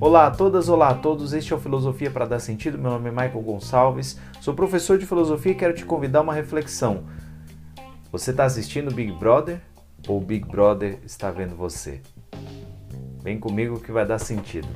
Olá a todas, olá a todos, este é o Filosofia para Dar Sentido, meu nome é Michael Gonçalves, sou professor de filosofia e quero te convidar a uma reflexão. Você está assistindo Big Brother ou Big Brother está vendo você? Vem comigo que vai dar sentido.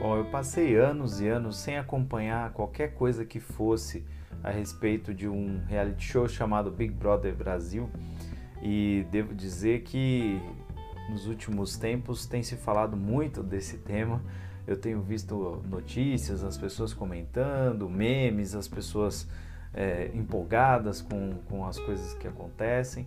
Bom, eu passei anos e anos sem acompanhar qualquer coisa que fosse a respeito de um reality show chamado Big Brother Brasil e devo dizer que nos últimos tempos tem se falado muito desse tema. Eu tenho visto notícias, as pessoas comentando, memes, as pessoas empolgadas com as coisas que acontecem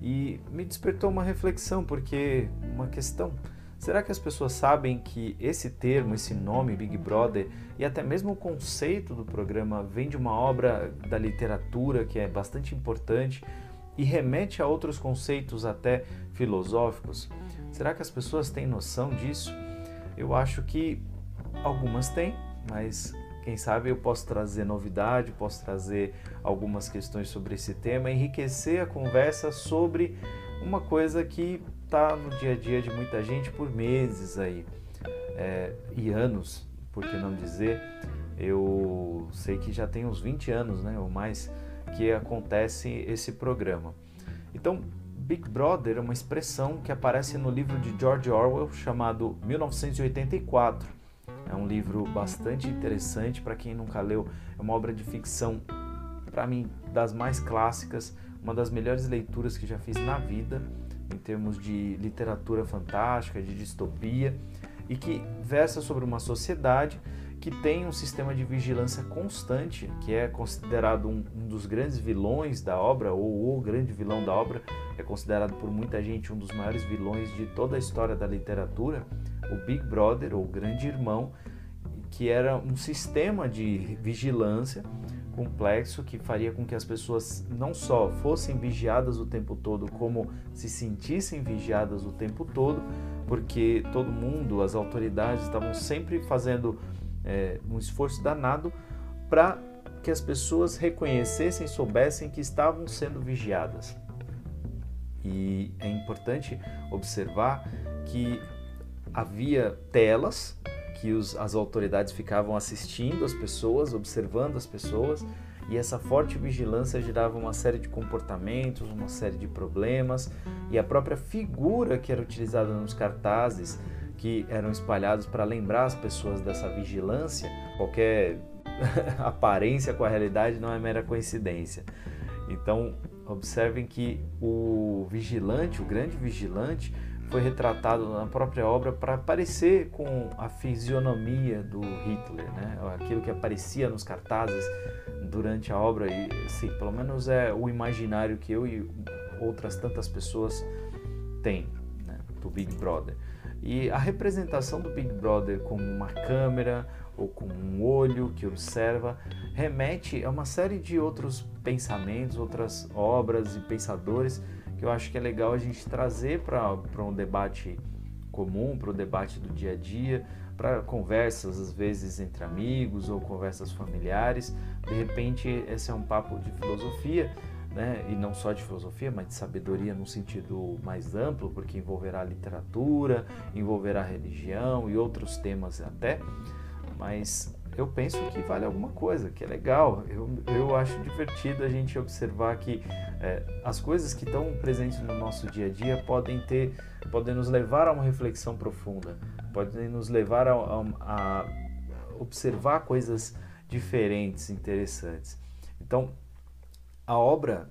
e me despertou uma reflexão, porque uma questão... Será que as pessoas sabem que esse termo, esse nome, Big Brother, e até mesmo o conceito do programa vem de uma obra da literatura que é bastante importante e remete a outros conceitos até filosóficos? Será que as pessoas têm noção disso? Eu acho que algumas têm, mas quem sabe eu posso trazer novidade, posso trazer algumas questões sobre esse tema, enriquecer a conversa sobre uma coisa que está no dia a dia de muita gente por meses aí e anos, por que não dizer. Eu sei que já tem uns 20 anos, né, ou mais, que acontece esse programa. Então, Big Brother é uma expressão que aparece no livro de George Orwell chamado 1984. É um livro bastante interessante para quem nunca leu, é uma obra de ficção, para mim, das mais clássicas, uma das melhores leituras que já fiz na vida, em termos de literatura fantástica, de distopia, e que versa sobre uma sociedade que tem um sistema de vigilância constante, que é considerado um dos grandes vilões da obra, ou o grande vilão da obra, é considerado por muita gente um dos maiores vilões de toda a história da literatura, o Big Brother, ou Grande Irmão, que era um sistema de vigilância complexo que faria com que as pessoas não só fossem vigiadas o tempo todo, como se sentissem vigiadas o tempo todo, porque todo mundo, as autoridades, estavam sempre fazendo um esforço danado para que as pessoas reconhecessem, soubessem que estavam sendo vigiadas. E é importante observar que havia telas que as autoridades ficavam assistindo as pessoas, observando as pessoas, e essa forte vigilância gerava uma série de comportamentos, uma série de problemas, e a própria figura que era utilizada nos cartazes, que eram espalhados para lembrar as pessoas dessa vigilância, qualquer aparência com a realidade não é mera coincidência. Então, observem que o vigilante, o grande vigilante, foi retratado na própria obra para parecer com a fisionomia do Hitler, né? Aquilo que aparecia nos cartazes durante a obra, e assim, pelo menos é o imaginário que eu e outras tantas pessoas têm, né, do Big Brother. E a representação do Big Brother como uma câmera ou como um olho que observa remete a uma série de outros pensamentos, outras obras e pensadores que eu acho que é legal a gente trazer para um debate comum, para o debate do dia a dia, para conversas, às vezes, entre amigos ou conversas familiares. De repente, esse é um papo de filosofia, né? E não só de filosofia, mas de sabedoria num sentido mais amplo, porque envolverá literatura, envolverá religião e outros temas até, mas eu penso que vale alguma coisa, que é legal. Eu acho divertido a gente observar que as coisas que estão presentes no nosso dia a dia podem nos levar a uma reflexão profunda, podem nos levar a observar coisas diferentes, interessantes. Então, a obra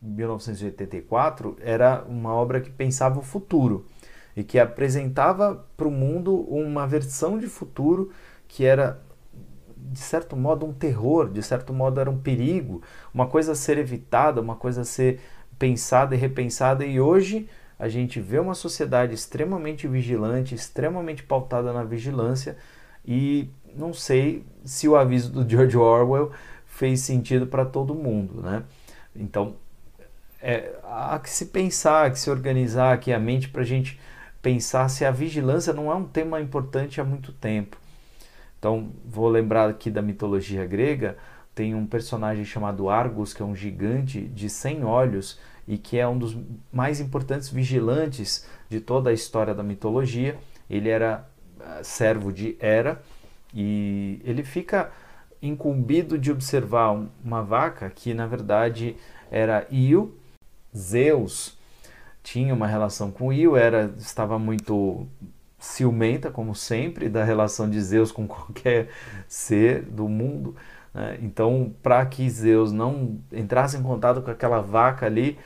1984 era uma obra que pensava o futuro e que apresentava para o mundo uma versão de futuro que era, de certo modo, um terror, de certo modo era um perigo, uma coisa a ser evitada, uma coisa a ser pensada e repensada. E hoje a gente vê uma sociedade extremamente vigilante, extremamente pautada na vigilância, e não sei se o aviso do George Orwell fez sentido para todo mundo, né? Então, há que se pensar, que se organizar aqui a mente para a gente pensar se a vigilância não é um tema importante há muito tempo. Então, vou lembrar aqui da mitologia grega, tem um personagem chamado Argus, que é um gigante de 100 olhos e que é um dos mais importantes vigilantes de toda a história da mitologia. Ele era servo de Hera e ele fica incumbido de observar uma vaca que, na verdade, era Io. Zeus tinha uma relação com Io, estava muito ciumenta, como sempre, da relação de Zeus com qualquer ser do mundo, né? Então, para que Zeus não entrasse em contato com aquela vaca ali,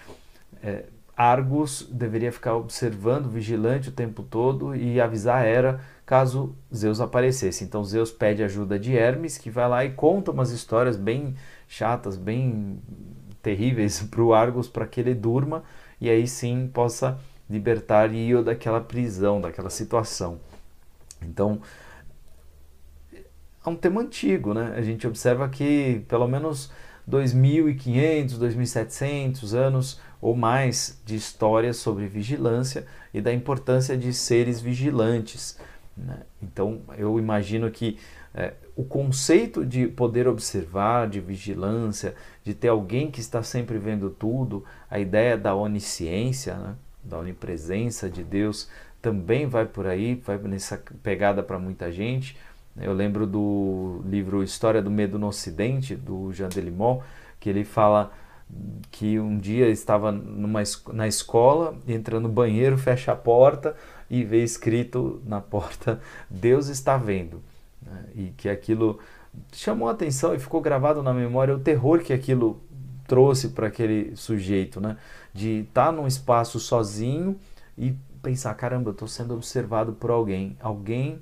Argus deveria ficar observando, vigilante o tempo todo e avisar Hera caso Zeus aparecesse. Então Zeus pede ajuda de Hermes, que vai lá e conta umas histórias bem chatas, bem terríveis para o Argus, para que ele durma e aí sim possa libertar Io daquela prisão, daquela situação. Então, é um tema antigo, né? A gente observa que pelo menos 2.500, 2.700 anos ou mais de história sobre vigilância e da importância de seres vigilantes, né? Então, eu imagino que o conceito de poder observar, de vigilância, de ter alguém que está sempre vendo tudo, a ideia da onisciência, né, da onipresença de Deus, também vai por aí, vai nessa pegada para muita gente. Eu lembro do livro História do Medo no Ocidente, do Jean Delimont, que ele fala que um dia estava na escola, entra no banheiro, fecha a porta e vê escrito na porta, Deus está vendo. E que aquilo chamou a atenção e ficou gravado na memória, o terror que aquilo trouxe para aquele sujeito, né? De estar num espaço sozinho e pensar, caramba, eu estou sendo observado por alguém, alguém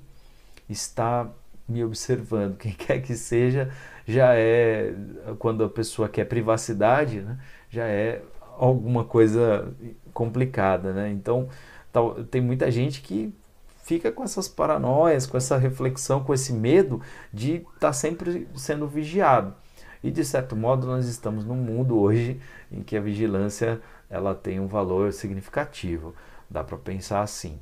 está me observando, quem quer que seja, já é, quando a pessoa quer privacidade, né? Já é alguma coisa complicada, né? Então, tem muita gente que fica com essas paranoias, com essa reflexão, com esse medo de estar sempre sendo vigiado. E, de certo modo, nós estamos num mundo hoje em que a vigilância ela tem um valor significativo. Dá para pensar assim.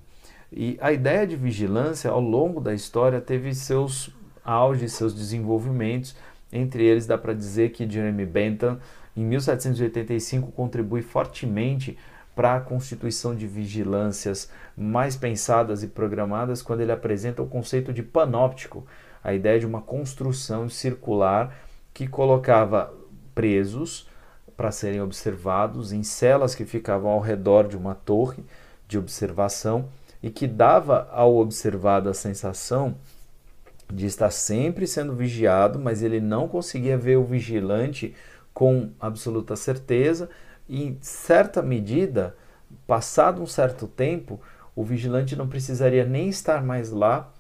E a ideia de vigilância, ao longo da história, teve seus auges, seus desenvolvimentos. Entre eles, dá para dizer que Jeremy Bentham, em 1785, contribui fortemente para a constituição de vigilâncias mais pensadas e programadas quando ele apresenta o conceito de panóptico, a ideia de uma construção circular que colocava presos para serem observados em celas que ficavam ao redor de uma torre de observação e que dava ao observado a sensação de estar sempre sendo vigiado, mas ele não conseguia ver o vigilante com absoluta certeza. E, em certa medida, passado um certo tempo, o vigilante não precisaria nem estar mais lá,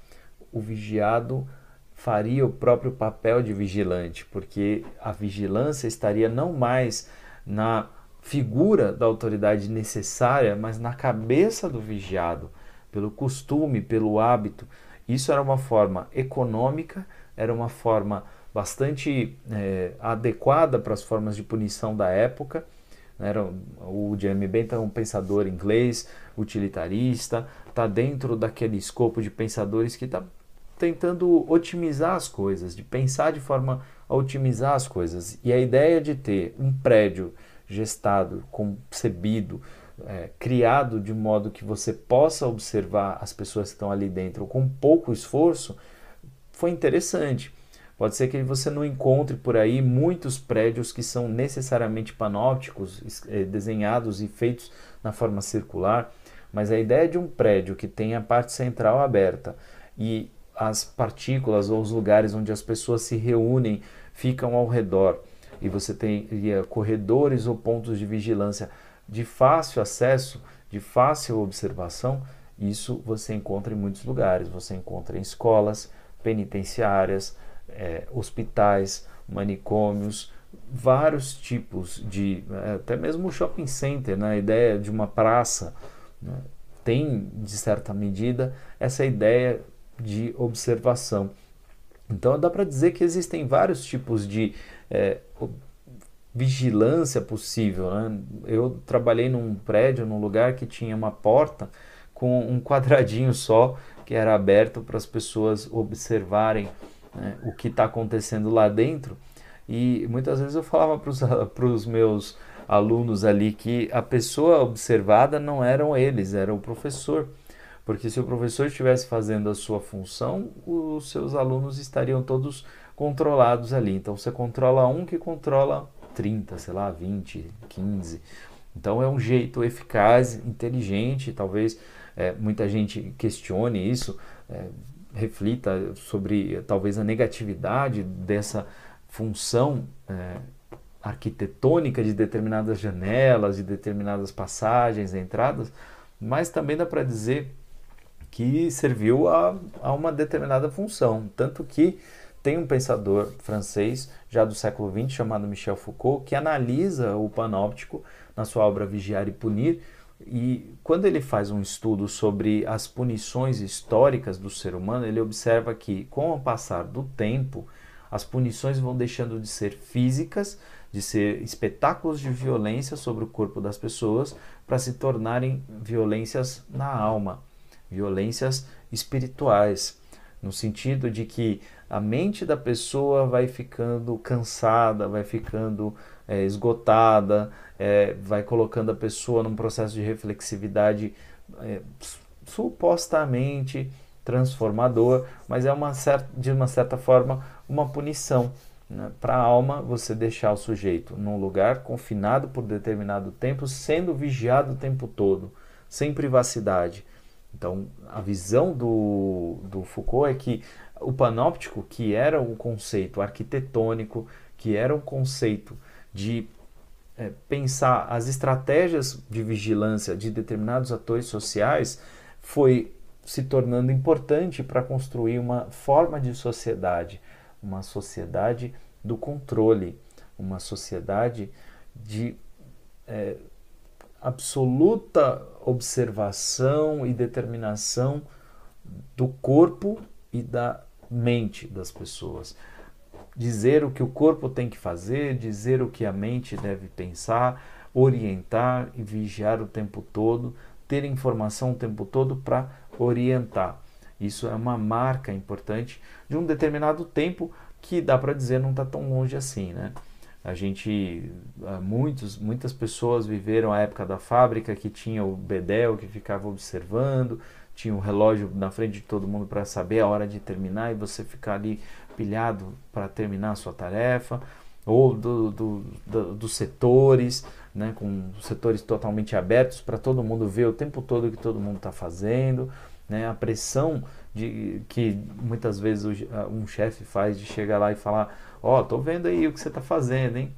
o vigiado faria o próprio papel de vigilante, porque a vigilância estaria não mais na figura da autoridade necessária, mas na cabeça do vigiado, pelo costume, pelo hábito. Isso era uma forma econômica, era uma forma bastante adequada para as formas de punição da época. O Jeremy Bentham é um pensador inglês, utilitarista, está dentro daquele escopo de pensadores que está tentando otimizar as coisas, de pensar de forma a otimizar as coisas. E a ideia de ter um prédio gestado, concebido, criado de modo que você possa observar as pessoas que estão ali dentro com pouco esforço, foi interessante. Pode ser que você não encontre por aí muitos prédios que são necessariamente panópticos, desenhados e feitos na forma circular, mas a ideia de um prédio que tem a parte central aberta e as partículas ou os lugares onde as pessoas se reúnem ficam ao redor e você teria corredores ou pontos de vigilância de fácil acesso, de fácil observação, isso você encontra em muitos lugares, você encontra em escolas, penitenciárias, hospitais, manicômios, vários tipos de, até mesmo shopping center, né? A ideia de uma praça, né? Tem, de certa medida, essa ideia de observação. Então dá para dizer que existem vários tipos de vigilância possível, né? Eu trabalhei num prédio, num lugar que tinha uma porta com um quadradinho só, que era aberto para as pessoas observarem, né, o que está acontecendo lá dentro. E muitas vezes eu falava para os meus alunos ali que a pessoa observada não eram eles, era o professor. Porque se o professor estivesse fazendo a sua função, os seus alunos estariam todos controlados ali. Então você controla um que controla 30, sei lá, 20, 15. Então é um jeito eficaz, inteligente, talvez muita gente questione isso, reflita sobre talvez a negatividade dessa função arquitetônica de determinadas janelas, de determinadas passagens, entradas, mas também dá para dizer que serviu a uma determinada função. Tanto que tem um pensador francês, já do século XX, chamado Michel Foucault, que analisa o panóptico na sua obra Vigiar e Punir, e quando ele faz um estudo sobre as punições históricas do ser humano, ele observa que, com o passar do tempo, as punições vão deixando de ser físicas, de ser espetáculos de violência sobre o corpo das pessoas, para se tornarem violências na alma, violências espirituais, no sentido de que a mente da pessoa vai ficando cansada, vai ficando esgotada, vai colocando a pessoa num processo de reflexividade supostamente transformador, mas é de uma certa forma uma punição, né, para a alma, você deixar o sujeito num lugar confinado por determinado tempo, sendo vigiado o tempo todo, sem privacidade. Então, a visão do Foucault é que o panóptico, que era um conceito arquitetônico, que era um conceito de pensar as estratégias de vigilância de determinados atores sociais, foi se tornando importante para construir uma forma de sociedade, uma sociedade do controle, uma sociedade de absoluta observação e determinação do corpo e da mente das pessoas. Dizer o que o corpo tem que fazer, dizer o que a mente deve pensar, orientar e vigiar o tempo todo, ter informação o tempo todo para orientar. Isso é uma marca importante de um determinado tempo que dá para dizer não está tão longe assim, né? Muitas pessoas viveram a época da fábrica que tinha o bedel que ficava observando, tinha um relógio na frente de todo mundo para saber a hora de terminar e você ficar ali pilhado para terminar a sua tarefa, ou dos setores, né, com setores totalmente abertos para todo mundo ver o tempo todo o que todo mundo está fazendo, né, a pressão que muitas vezes um chefe faz de chegar lá e falar: ó, tô vendo aí o que você está fazendo, hein?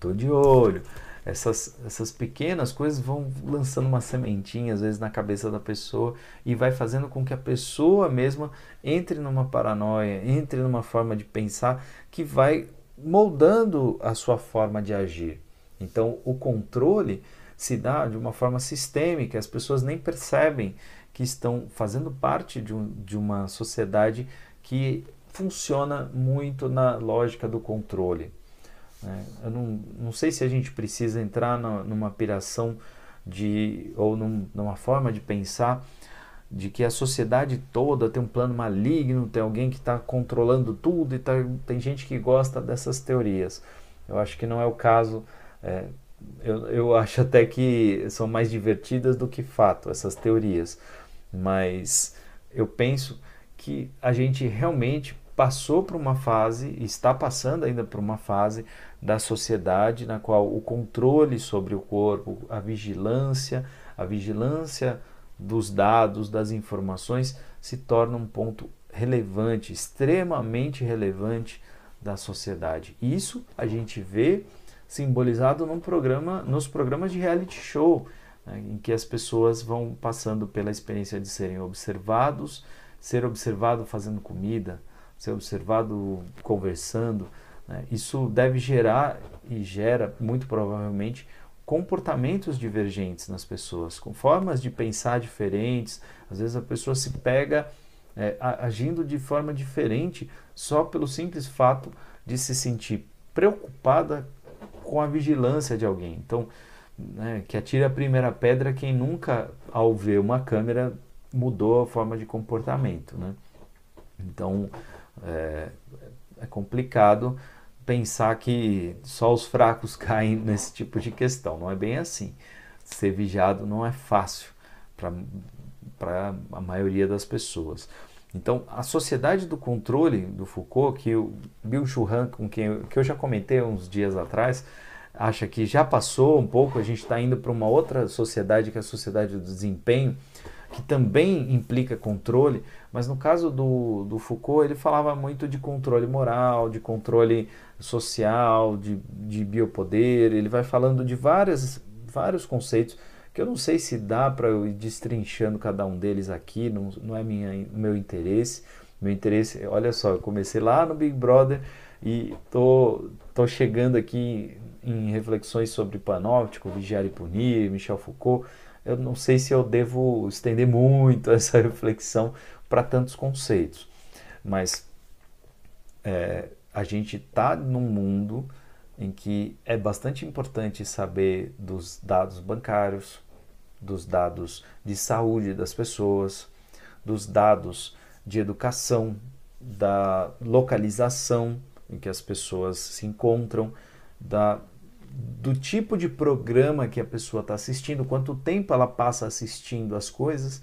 Tô de olho. Essas pequenas coisas vão lançando uma sementinha, às vezes, na cabeça da pessoa e vai fazendo com que a pessoa mesma entre numa paranoia, entre numa forma de pensar que vai moldando a sua forma de agir. Então, o controle se dá de uma forma sistêmica, as pessoas nem percebem que estão fazendo parte de uma sociedade que funciona muito na lógica do controle. Eu não sei se a gente precisa entrar numa piração ou numa forma de pensar de que a sociedade toda tem um plano maligno, tem alguém que está controlando tudo, tem gente que gosta dessas teorias. Eu acho que não é o caso. Eu acho até que são mais divertidas do que fato essas teorias, mas eu penso que a gente realmente passou por uma fase, está passando ainda por uma fase da sociedade na qual o controle sobre o corpo, a vigilância dos dados, das informações, se torna um ponto relevante, extremamente relevante da sociedade. Isso a gente vê simbolizado nos programas de reality show, né, em que as pessoas vão passando pela experiência de serem observados, ser observado fazendo comida, ser observado conversando, né? Isso deve gerar e gera muito provavelmente comportamentos divergentes nas pessoas, com formas de pensar diferentes. Às vezes a pessoa se pega agindo de forma diferente só pelo simples fato de se sentir preocupada com a vigilância de alguém. Então, né, que atire a primeira pedra quem nunca, ao ver uma câmera, mudou a forma de comportamento, né? Então, é complicado pensar que só os fracos caem nesse tipo de questão. Não é bem assim. Ser vigiado não é fácil para a maioria das pessoas. Então, a sociedade do controle do Foucault, que o Bill Churran, com quem que eu já comentei uns dias atrás, acha que já passou um pouco, a gente está indo para uma outra sociedade, que é a sociedade do desempenho, que também implica controle, mas no caso do Foucault, ele falava muito de controle moral, de controle social, de biopoder. Ele vai falando de vários conceitos, que eu não sei se dá para eu ir destrinchando cada um deles aqui, não é meu interesse. Meu interesse, olha só, eu comecei lá no Big Brother e tô chegando aqui em reflexões sobre panóptico, Vigiar e Punir, Michel Foucault. Eu não sei se eu devo estender muito essa reflexão para tantos conceitos, mas a gente está num mundo em que é bastante importante saber dos dados bancários, dos dados de saúde das pessoas, dos dados de educação, da localização em que as pessoas se encontram, do tipo de programa que a pessoa está assistindo, quanto tempo ela passa assistindo as coisas,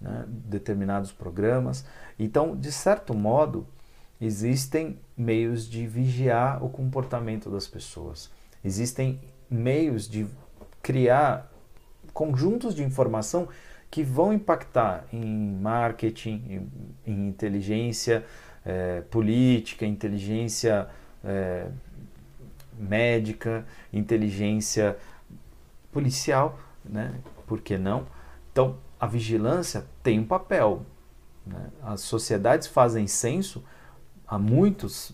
né, determinados programas. Então, de certo modo, existem meios de vigiar o comportamento das pessoas. Existem meios de criar conjuntos de informação que vão impactar em marketing, em inteligência política, inteligência médica, inteligência policial, né? Por que não? Então, a vigilância tem um papel, né? As sociedades fazem censo há muitos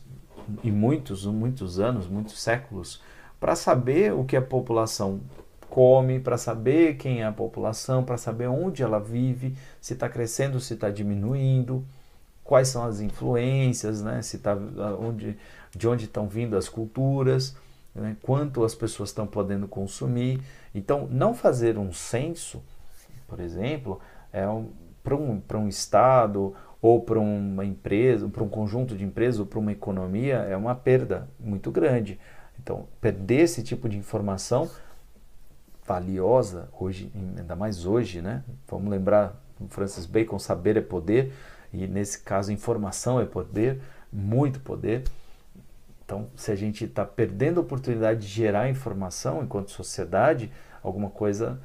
anos, muitos séculos, para saber o que a população come, para saber quem é a população, para saber onde ela vive, se está crescendo, se está diminuindo, quais são as influências, né? De onde estão vindo as culturas, né? Quanto as pessoas estão podendo consumir. Então, não fazer um censo, por exemplo, para um estado, ou para uma empresa, para um conjunto de empresas, ou para uma economia, é uma perda muito grande. Então, perder esse tipo de informação valiosa, hoje, ainda mais hoje, né? Vamos lembrar do Francis Bacon, saber é poder, e nesse caso informação é poder, muito poder. Então, se a gente está perdendo a oportunidade de gerar informação enquanto sociedade, alguma coisa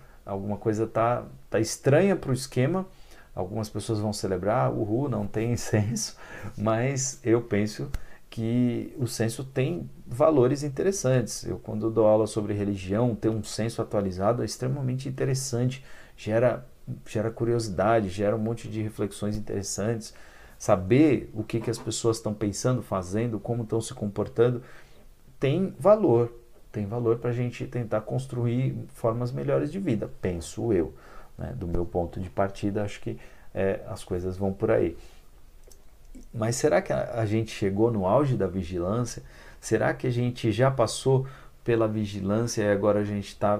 tá estranha para o esquema. Algumas pessoas vão celebrar, uhul, não tem censo, mas eu penso que o censo tem valores interessantes. Eu, quando dou aula sobre religião, ter um censo atualizado é extremamente interessante, gera curiosidade, gera um monte de reflexões interessantes. Saber o que as pessoas estão pensando, fazendo, como estão se comportando, tem valor para a gente tentar construir formas melhores de vida, penso eu. Do meu ponto de partida, acho que as coisas vão por aí. Mas será que a gente chegou no auge da vigilância? Será que a gente já passou pela vigilância e agora a gente está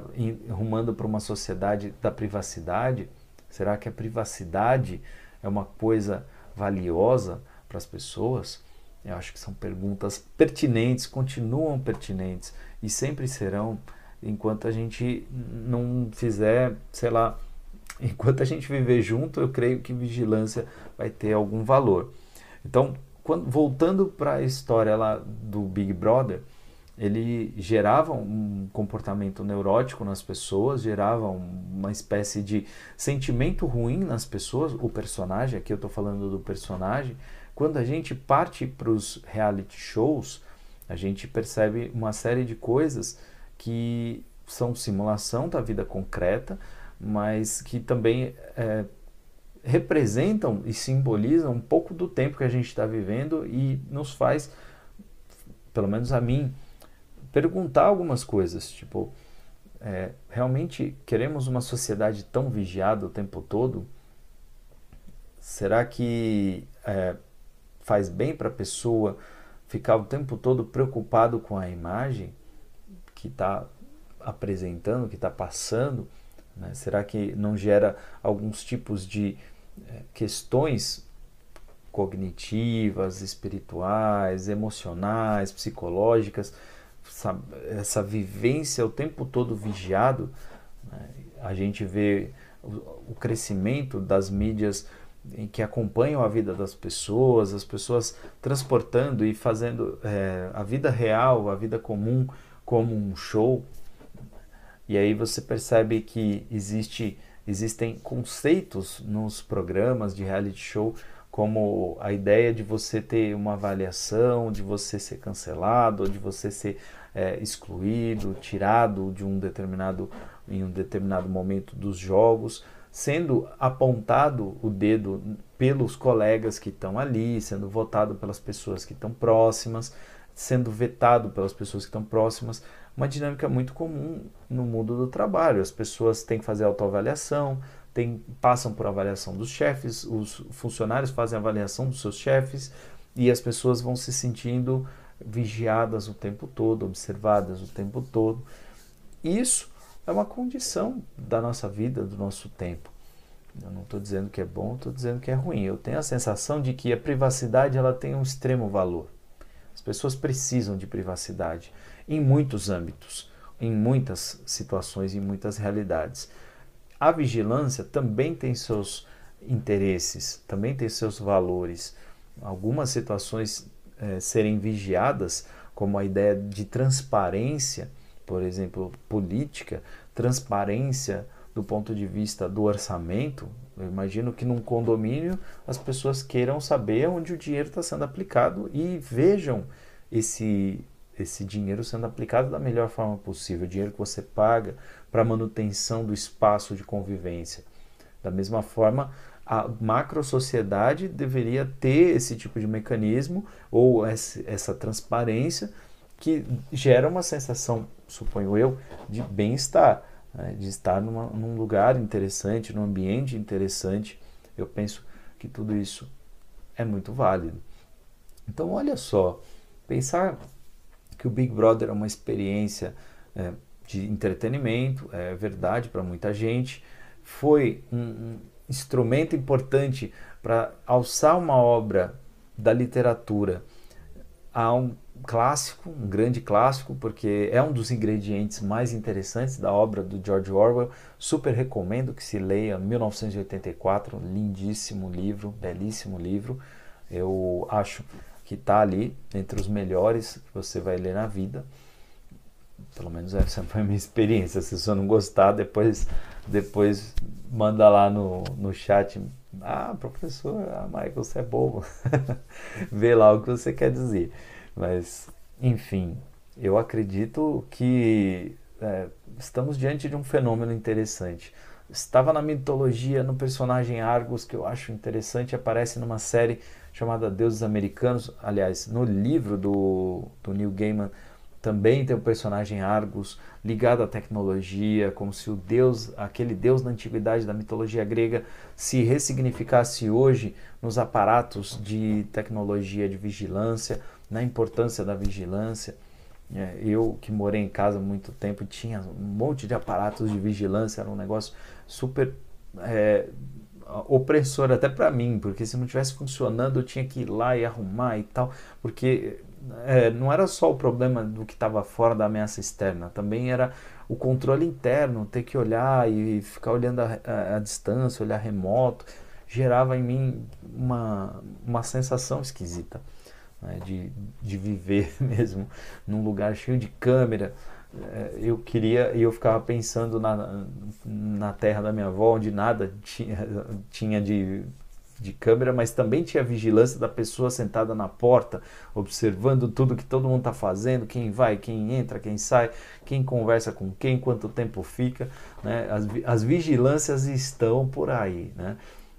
rumando para uma sociedade da privacidade? Será que a privacidade é uma coisa valiosa para as pessoas? Eu acho que são perguntas pertinentes, continuam pertinentes e sempre serão, enquanto a gente não fizer, sei lá, enquanto a gente viver junto, eu creio que vigilância vai ter algum valor. Então, voltando para a história lá do Big Brother, ele gerava um comportamento neurótico nas pessoas, gerava uma espécie de sentimento ruim nas pessoas, o personagem, aqui eu estou falando do personagem. Quando a gente parte para os reality shows, a gente percebe uma série de coisas que são simulação da vida concreta, mas que também representam e simbolizam um pouco do tempo que a gente está vivendo e nos faz, pelo menos a mim, perguntar algumas coisas, tipo, realmente queremos uma sociedade tão vigiada o tempo todo? Será que faz bem para a pessoa ficar o tempo todo preocupado com a imagem? que está apresentando, que está passando, né? Será que não gera alguns tipos de questões cognitivas, espirituais, emocionais, psicológicas, essa vivência o tempo todo vigiado, né? A gente vê o crescimento das mídias em que acompanham a vida das pessoas, as pessoas transportando e fazendo a vida real, a vida comum, como um show. E aí você percebe que existem conceitos nos programas de reality show, como a ideia de você ter uma avaliação, de você ser cancelado, de você ser excluído, tirado de um determinado momento dos jogos, sendo apontado o dedo pelos colegas que estão ali, sendo votado pelas pessoas que estão próximas, sendo vetado pelas pessoas que estão próximas. Uma dinâmica muito comum no mundo do trabalho. As pessoas têm que fazer autoavaliação, passam por avaliação dos chefes, os funcionários fazem avaliação dos seus chefes e as pessoas vão se sentindo vigiadas o tempo todo, observadas o tempo todo. Isso é uma condição da nossa vida, do nosso tempo. Eu não estou dizendo que é bom, estou dizendo que é ruim. Eu tenho a sensação de que a privacidade ela tem um extremo valor. As pessoas precisam de privacidade em muitos âmbitos, em muitas situações, em muitas realidades. A vigilância também tem seus interesses, também tem seus valores. Algumas situações serem vigiadas, como a ideia de transparência, por exemplo, política, transparência do ponto de vista do orçamento. Eu imagino que num condomínio as pessoas queiram saber onde o dinheiro está sendo aplicado e vejam esse dinheiro sendo aplicado da melhor forma possível, o dinheiro que você paga para manutenção do espaço de convivência. Da mesma forma, a macro-sociedade deveria ter esse tipo de mecanismo ou essa transparência que gera uma sensação, suponho eu, de bem-estar, né? De estar num lugar interessante, num ambiente interessante. Eu penso que tudo isso é muito válido. Então, olha só, pensar que o Big Brother é uma experiência de entretenimento, é verdade para muita gente, foi um instrumento importante para alçar uma obra da literatura a um clássico, um grande clássico, porque é um dos ingredientes mais interessantes da obra do George Orwell. Super recomendo que se leia 1984, lindíssimo livro, belíssimo livro. Eu acho que está ali entre os melhores que você vai ler na vida. Pelo menos essa foi a minha experiência. Se você não gostar, depois manda lá no chat. Ah, professor, Michael, você é bobo. Vê lá o que você quer dizer. Mas, enfim, eu acredito que estamos diante de um fenômeno interessante. Estava na mitologia, no personagem Argus, que eu acho interessante, aparece numa série chamada Deuses Americanos. Aliás, no livro do Neil Gaiman também tem o personagem Argus ligado à tecnologia, como se o deus, aquele deus da antiguidade da mitologia grega, se ressignificasse hoje nos aparatos de tecnologia, de vigilância, na importância da vigilância. Eu que morei em casa há muito tempo, tinha um monte de aparatos de vigilância, era um negócio super opressor até para mim, porque se não estivesse funcionando eu tinha que ir lá e arrumar e tal, porque não era só o problema do que estava fora da ameaça externa, também era o controle interno, ter que olhar e ficar olhando a distância, olhar remoto, gerava em mim uma sensação esquisita. De viver mesmo num lugar cheio de câmera. Eu ficava pensando na terra da minha avó, onde nada tinha de câmera, mas também tinha a vigilância da pessoa sentada na porta, observando tudo que todo mundo está fazendo, quem vai, quem entra, quem sai, quem conversa com quem, quanto tempo fica, né? As vigilâncias estão por aí, né?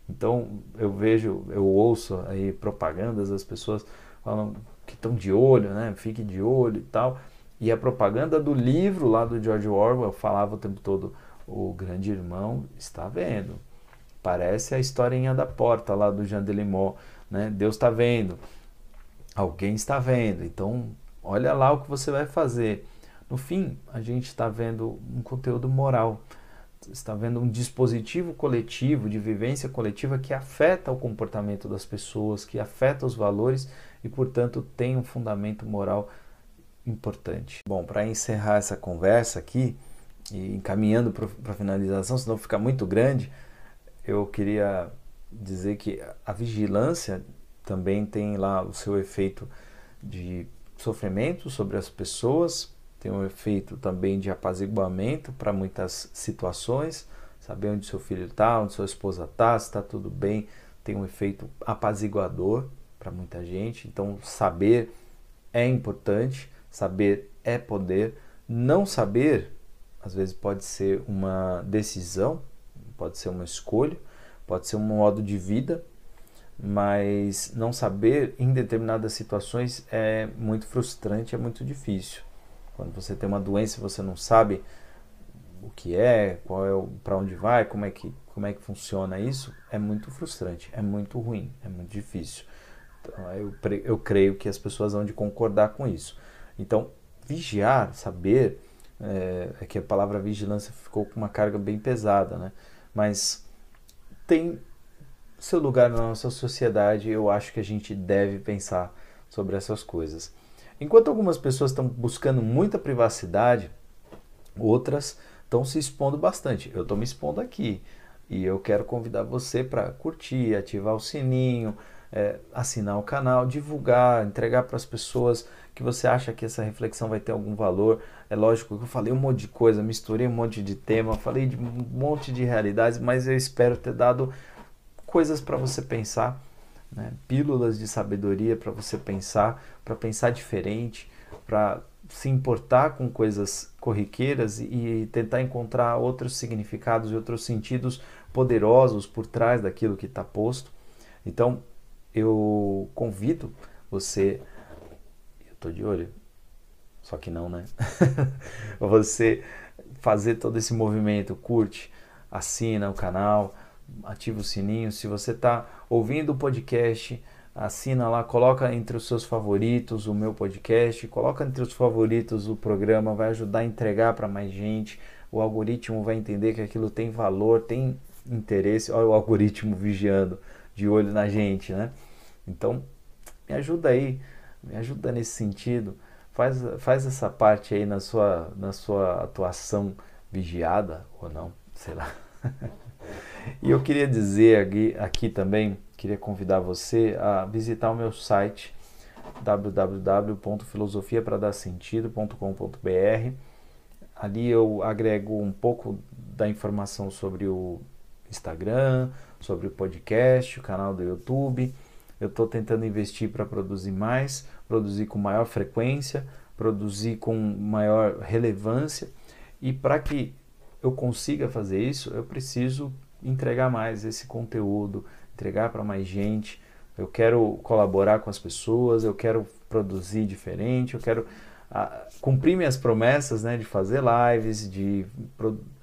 Então eu ouço aí propagandas das pessoas falam que estão de olho, né? Fique de olho e tal. E a propaganda do livro lá do George Orwell falava o tempo todo, o grande irmão está vendo. Parece a historinha da porta lá do Jean Delimont, né? Deus está vendo, alguém está vendo, então olha lá o que você vai fazer. No fim, a gente está vendo um conteúdo moral, está vendo um dispositivo coletivo, de vivência coletiva, que afeta o comportamento das pessoas, que afeta os valores e, portanto, tem um fundamento moral importante. Bom, para encerrar essa conversa aqui, e encaminhando para a finalização, senão fica muito grande, eu queria dizer que a vigilância também tem lá o seu efeito de sofrimento sobre as pessoas, tem um efeito também de apaziguamento para muitas situações, saber onde seu filho está, onde sua esposa está, se está tudo bem, tem um efeito apaziguador para muita gente. Então saber é importante, saber é poder. Não saber, às vezes, pode ser uma decisão, pode ser uma escolha, pode ser um modo de vida, mas não saber em determinadas situações é muito frustrante, é muito difícil. Quando você tem uma doença e você não sabe o que é, qual é, para onde vai, como é que funciona isso, é muito frustrante, é muito ruim, é muito difícil. Então, eu creio que as pessoas hão de concordar com isso. Então, vigiar, saber, é que a palavra vigilância ficou com uma carga bem pesada, né? Mas tem seu lugar na nossa sociedade, eu acho que a gente deve pensar sobre essas coisas. Enquanto algumas pessoas estão buscando muita privacidade, outras estão se expondo bastante. Eu estou me expondo aqui e eu quero convidar você para curtir, ativar o sininho, assinar o canal, divulgar, entregar para as pessoas que você acha que essa reflexão vai ter algum valor. É lógico que eu falei um monte de coisa, misturei um monte de tema, falei de um monte de realidades, mas eu espero ter dado coisas para você pensar, né? Pílulas de sabedoria para você pensar, para pensar diferente, para se importar com coisas corriqueiras e tentar encontrar outros significados e outros sentidos poderosos por trás daquilo que está posto. Então, eu convido você, eu tô de olho, só que não, né? Você fazer todo esse movimento, curte, assina o canal, ativa o sininho. Se você está ouvindo o podcast, assina lá, coloca entre os seus favoritos o meu podcast, coloca entre os favoritos o programa, vai ajudar a entregar para mais gente, o algoritmo vai entender que aquilo tem valor, tem interesse. Olha o algoritmo vigiando, de olho na gente, né? Então, me ajuda aí, me ajuda nesse sentido, faz essa parte aí na sua atuação vigiada, ou não, sei lá. E eu queria dizer aqui também, queria convidar você a visitar o meu site www.filosofiapradarsentido.com.br. Ali eu agrego um pouco da informação sobre o Instagram, sobre o podcast, o canal do YouTube. Eu estou tentando investir para produzir mais, produzir com maior frequência, produzir com maior relevância, e para que eu consiga fazer isso, eu preciso entregar mais esse conteúdo, entregar para mais gente. Eu quero colaborar com as pessoas, eu quero produzir diferente, eu quero cumprir minhas promessas, né, de fazer lives, de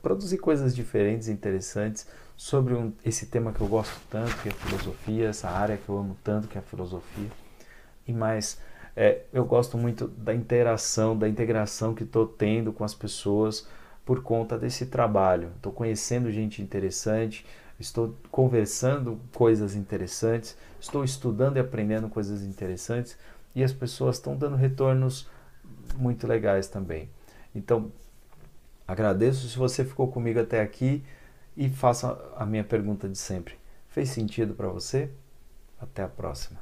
produzir coisas diferentes, interessantes, sobre esse tema que eu gosto tanto, que é a filosofia, essa área que eu amo tanto, que é a filosofia. E mais, eu gosto muito da interação, da integração que estou tendo com as pessoas por conta desse trabalho. Estou conhecendo gente interessante, estou conversando coisas interessantes, estou estudando e aprendendo coisas interessantes, e as pessoas estão dando retornos muito legais também. Então, agradeço se você ficou comigo até aqui e faça a minha pergunta de sempre. Fez sentido para você? Até a próxima.